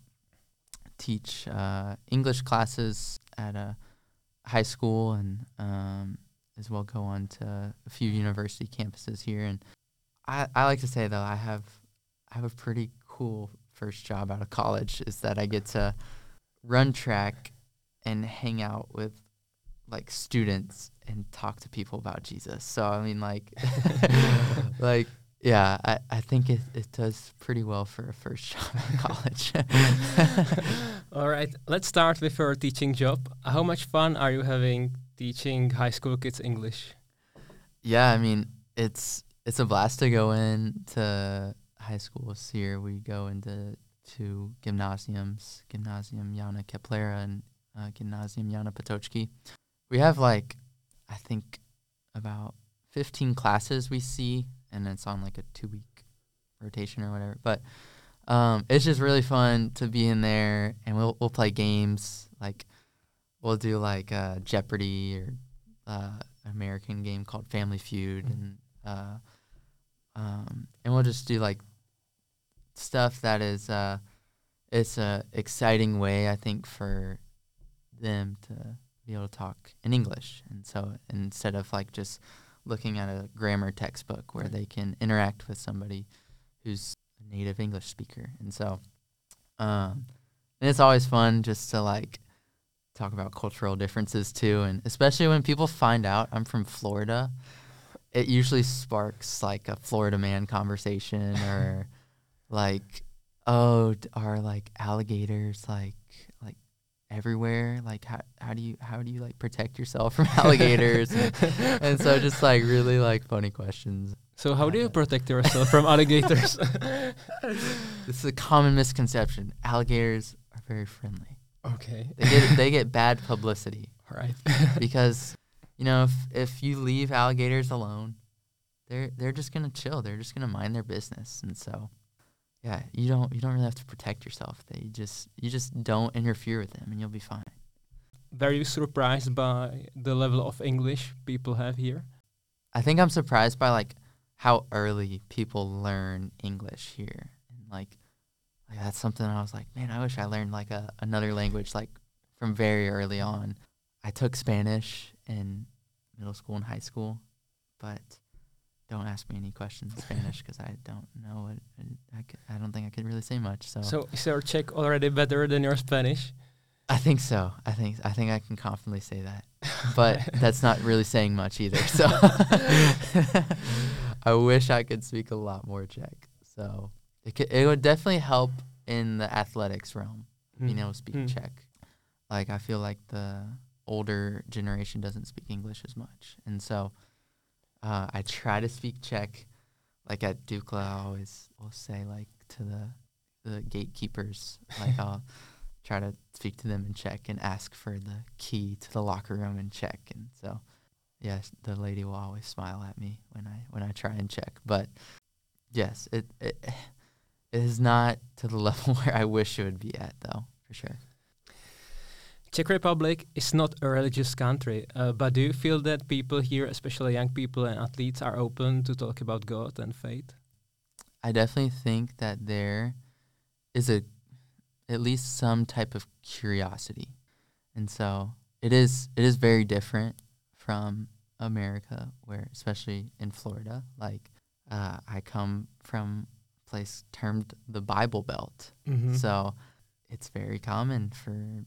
teach uh, English classes at a high school, and um, as well go on to a few university campuses here. And I, I like to say though I have I have a pretty cool first job out of college, is that I get to run track and hang out with like students and talk to people about Jesus. So I mean like like yeah, I, I think it, it does pretty well for a first job in college. All right, let's start with your teaching job. How much fun are you having teaching high school kids English? Yeah, I mean, it's it's a blast to go into high schools here. We go into two gymnasiums, Gymnasium Jana Keplera and uh, Gymnasium Jana Patočky. We have like, I think, about fifteen classes we see, and it's on like a two-week rotation or whatever. But um, it's just really fun to be in there, and we'll we'll play games. Like we'll do like uh, Jeopardy or uh, an American game called Family Feud, mm-hmm. and uh, um, and we'll just do like stuff that is uh, it's a exciting way I think for them to be able to talk in English, and so instead of like just looking at a grammar textbook where they can interact with somebody who's a native English speaker. And so um, and it's always fun just to like talk about cultural differences too. And especially when people find out I'm from Florida, it usually sparks like a Florida man conversation or like, oh, d- are like alligators like like everywhere, like how how do you how do you like protect yourself from alligators? and, and so just like really like funny questions. So how do you protect yourself from alligators? This is a common misconception. Alligators are very friendly. Okay. They get they get bad publicity. All right. Because you know, if if you leave alligators alone, they're they're just gonna chill. They're just gonna mind their business. And so, yeah, you don't you don't really have to protect yourself. They just you just don't interfere with them, and you'll be fine. Were you surprised by the level of English people have here? I think I'm surprised by like how early people learn English here, and like, like that's something I was like, man, I wish I learned like a another language like from very early on. I took Spanish in middle school and high school, but don't ask me any questions in Spanish because I don't know it. I, could, I don't think I could really say much. So, so is your Czech already better than your Spanish? I think so. I think I think I can confidently say that, but that's not really saying much either. So, I wish I could speak a lot more Czech. So, it could, it would definitely help in the athletics realm, mm. being able to speak mm. Czech. Like I feel like the older generation doesn't speak English as much, and so uh, I try to speak Czech. Like at Dukla, I always will say like to the the gatekeepers, like I'll try to speak to them in Czech and ask for the key to the locker room in Czech. And so, yes, the lady will always smile at me when I when I try and check. But yes, it it, it is not to the level where I wish it would be at, though, for sure. Czech Republic is not a religious country, uh, but do you feel that people here, especially young people and athletes, are open to talk about God and faith? I definitely think that there is a at least some type of curiosity. And so it is it is very different from America, where especially in Florida, like uh, I come from a place termed the Bible Belt. Mm-hmm. So it's very common for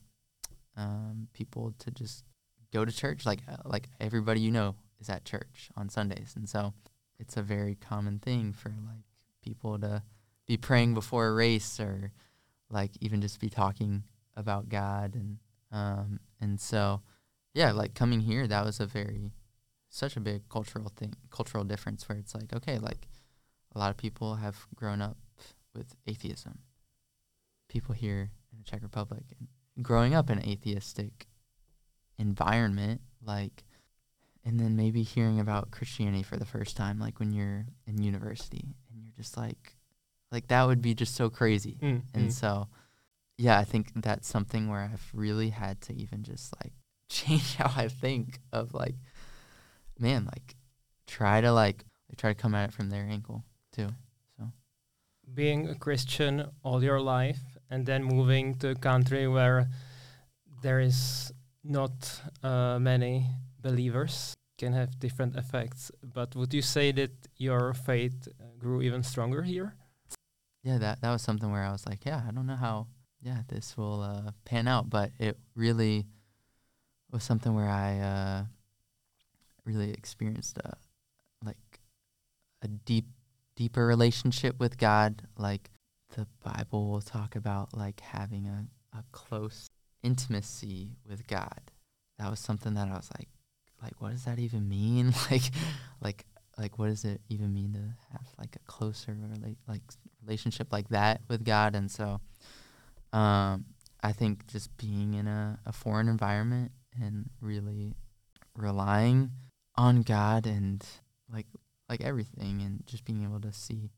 um, people to just go to church. Like uh, like everybody you know is at church on Sundays. And so it's a very common thing for like people to be praying before a race or like even just be talking about God. And um, and so, yeah, like coming here, that was a very, such a big cultural thing, cultural difference where it's like, okay, like a lot of people have grown up with atheism. People here in the Czech Republic, growing up in an atheistic environment, like, and then maybe hearing about Christianity for the first time, like when you're in university and you're just like, Like, that would be just so crazy. Mm, and mm. so, yeah, I think that's something where I've really had to even just, like, change how I think of, like, man, like, try to, like, try to come at it from their angle, too. So, being a Christian all your life and then moving to a country where there is not uh, many believers can have different effects. But would you say that your faith grew even stronger here? Yeah, that that was something where I was like, yeah, I don't know how, yeah, this will uh, pan out, but it really was something where I uh, really experienced a like a deep, deeper relationship with God. Like the Bible will talk about like having a, a close intimacy with God. That was something that I was like, like what does that even mean? like, like. Like, what does it even mean to have, like, a closer, rela- like, relationship like that with God? And so um, I think just being in a, a foreign environment and really relying on God and, like, like everything and just being able to see,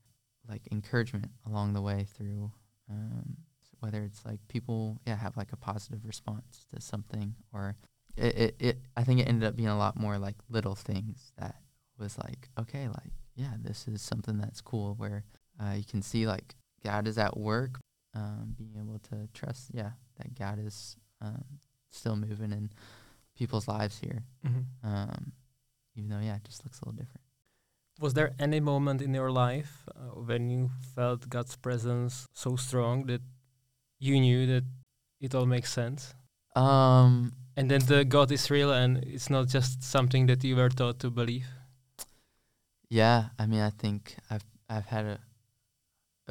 like, encouragement along the way through um, whether it's, like, people, yeah, have, like, a positive response to something or it, it, it I think it ended up being a lot more, like, little things that was like, okay, like, yeah, this is something that's cool where uh, you can see, like, God is at work, um, being able to trust, yeah, that God is um, still moving in people's lives here, mm-hmm. um, even though, yeah, it just looks a little different. Was there any moment in your life uh, when you felt God's presence so strong that you knew that it all makes sense? Um, and that the God is real and it's not just something that you were taught to believe? Yeah, I mean, I think I've I've had a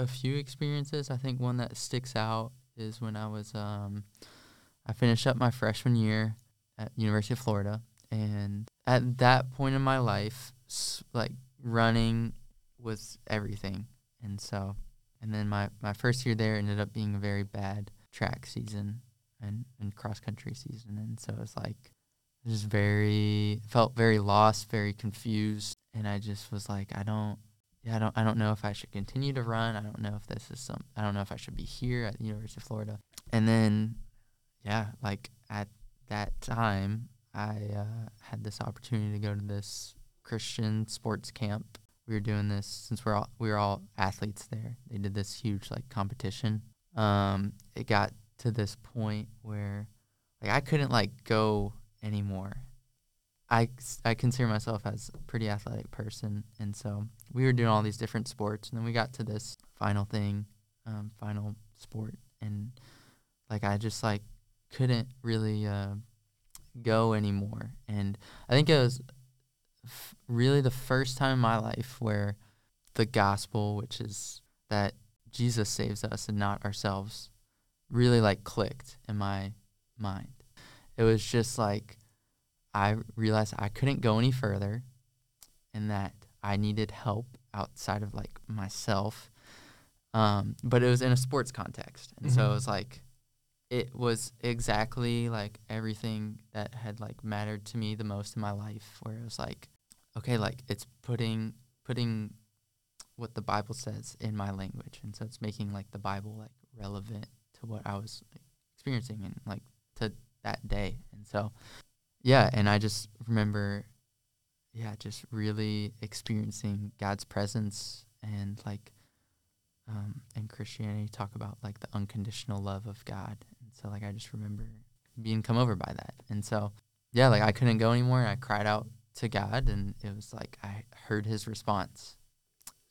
a few experiences. I think one that sticks out is when I was um I finished up my freshman year at University of Florida, and at that point in my life, like running was everything. And so, and then my, my first year there ended up being a very bad track season and, and cross country season, and so it was like just very, felt very lost, very confused. And I just was like, I don't, I don't, I don't know if I should continue to run. I don't know if this is some, I don't know if I should be here at the University of Florida. And then, yeah, like at that time, I uh, had this opportunity to go to this Christian sports camp. We were doing this since we're all, we were all athletes there. They did this huge like competition. Um, it got to this point where like I couldn't like go anymore. I, I consider myself as a pretty athletic person, and so we were doing all these different sports, and then we got to this final thing, um, final sport, and like I just like couldn't really uh, go anymore. And I think it was f- really the first time in my life where the gospel, which is that Jesus saves us and not ourselves, really like clicked in my mind. It was just like I realized I couldn't go any further and that I needed help outside of, like, myself. Um, but it was in a sports context. And mm-hmm. so it was, like, it was exactly, like, everything that had, like, mattered to me the most in my life, where it was, like, okay, like, it's putting putting what the Bible says in my language. And so it's making, like, the Bible, like, relevant to what I was like, experiencing and, like, to that day. And so... yeah, and I just remember, yeah, just really experiencing God's presence and, like, um, and Christianity talk about, like, the unconditional love of God. And so, like, I just remember being come over by that. And so, yeah, like, I couldn't go anymore, and I cried out to God, and it was, like, I heard his response.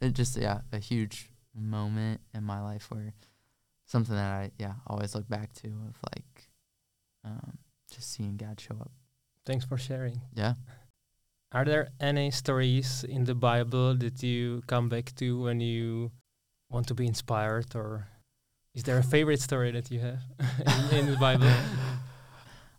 It just, yeah, a huge moment in my life where something that I, yeah, always look back to of, like, um, just seeing God show up. Thanks for sharing. Yeah. Are there any stories in the Bible that you come back to when you want to be inspired, or is there a favorite story that you have in, in the Bible?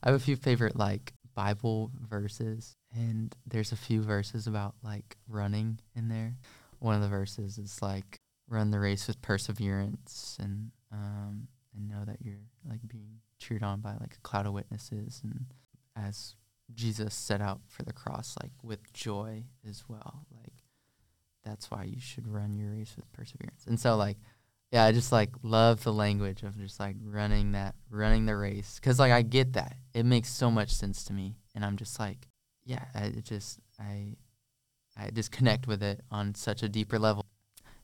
I have a few favorite like Bible verses, and there's a few verses about like running in there. One of the verses is like, run the race with perseverance and um, and know that you're like being cheered on by like a cloud of witnesses, and as Jesus set out for the cross, like with joy as well. Like that's why you should run your race with perseverance. And so like, yeah, I just like love the language of just like running that, running the race. Cause like, I get that. It makes so much sense to me. And I'm just like, yeah, I it just, I, I just connect with it on such a deeper level.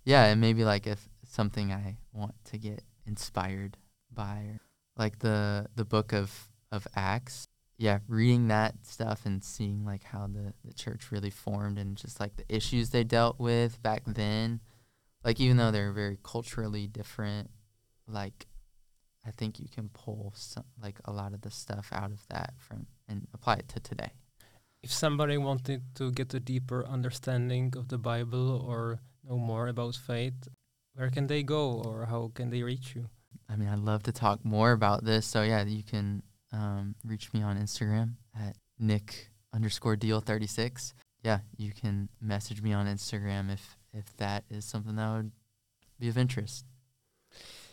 Yeah. And maybe like if something I want to get inspired by, or like the, the book of, of Acts. Yeah, reading that stuff and seeing, like, how the, the church really formed and just, like, the issues they dealt with back then. Like, even though they're very culturally different, like, I think you can pull, some, like, a lot of the stuff out of that from and apply it to today. If somebody wanted to get a deeper understanding of the Bible or know more about faith, where can they go or how can they reach you? I mean, I'd love to talk more about this. So, yeah, you can... Um, reach me on Instagram at Nick underscore deal thirty-six. Yeah, you can message me on Instagram if, if that is something that would be of interest.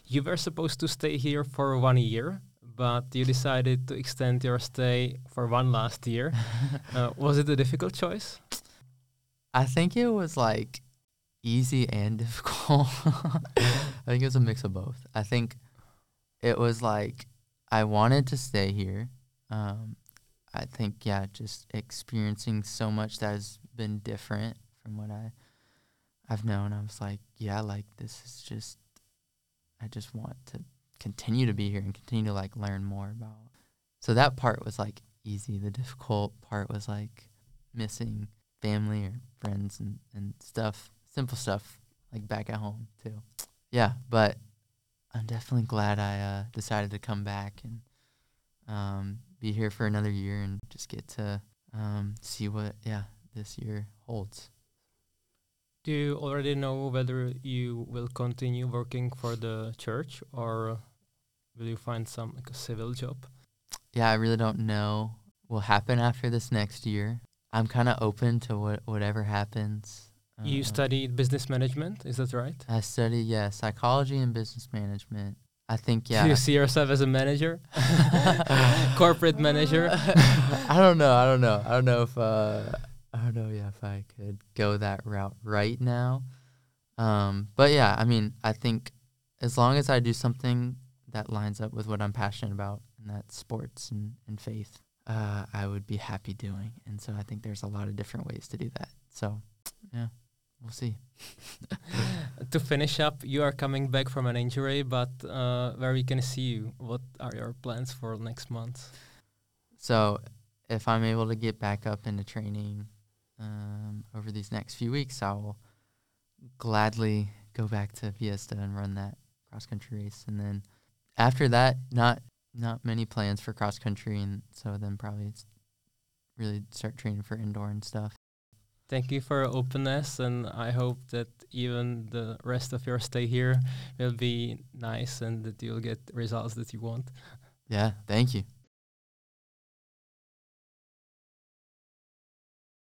You were supposed to stay here for one year, but you decided to extend your stay for one last year. uh, was it a difficult choice? I think it was like easy and difficult. I think it was a mix of both. I think it was like, I wanted to stay here. Um, I think, yeah, just experiencing so much that has been different from what I, I've known. I was like, yeah, like this is just, I just want to continue to be here and continue to like learn more about. So that part was like easy. The difficult part was like missing family or friends and, and stuff, simple stuff, like back at home too. Yeah, but I'm definitely glad I uh, decided to come back and um, be here for another year and just get to um, see what, yeah, this year holds. Do you already know whether you will continue working for the church or will you find some like a civil job? Yeah, I really don't know what will happen after this next year. I'm kind of open to what whatever happens. You studied business management, is that right? I studied, yeah, psychology and business management. I think, yeah. Do you see yourself as a manager? Corporate manager? I don't know. I don't know. I don't know if, uh, I don't know, yeah, if I could go that route right now. Um, but yeah, I mean, I think as long as I do something that lines up with what I'm passionate about, and that's sports and, and faith, uh, I would be happy doing. And so I think there's a lot of different ways to do that. So, yeah. We'll see. To finish up, you are coming back from an injury, but uh, where we can see you? What are your plans for next month? So if I'm able to get back up into training um, over these next few weeks, I will gladly go back to Viesta and run that cross-country race. And then after that, not not many plans for cross-country, and so then probably really start training for indoor and stuff. Thank you for your openness, and I hope that even the rest of your stay here will be nice and that you'll get results that you want. Yeah, thank you.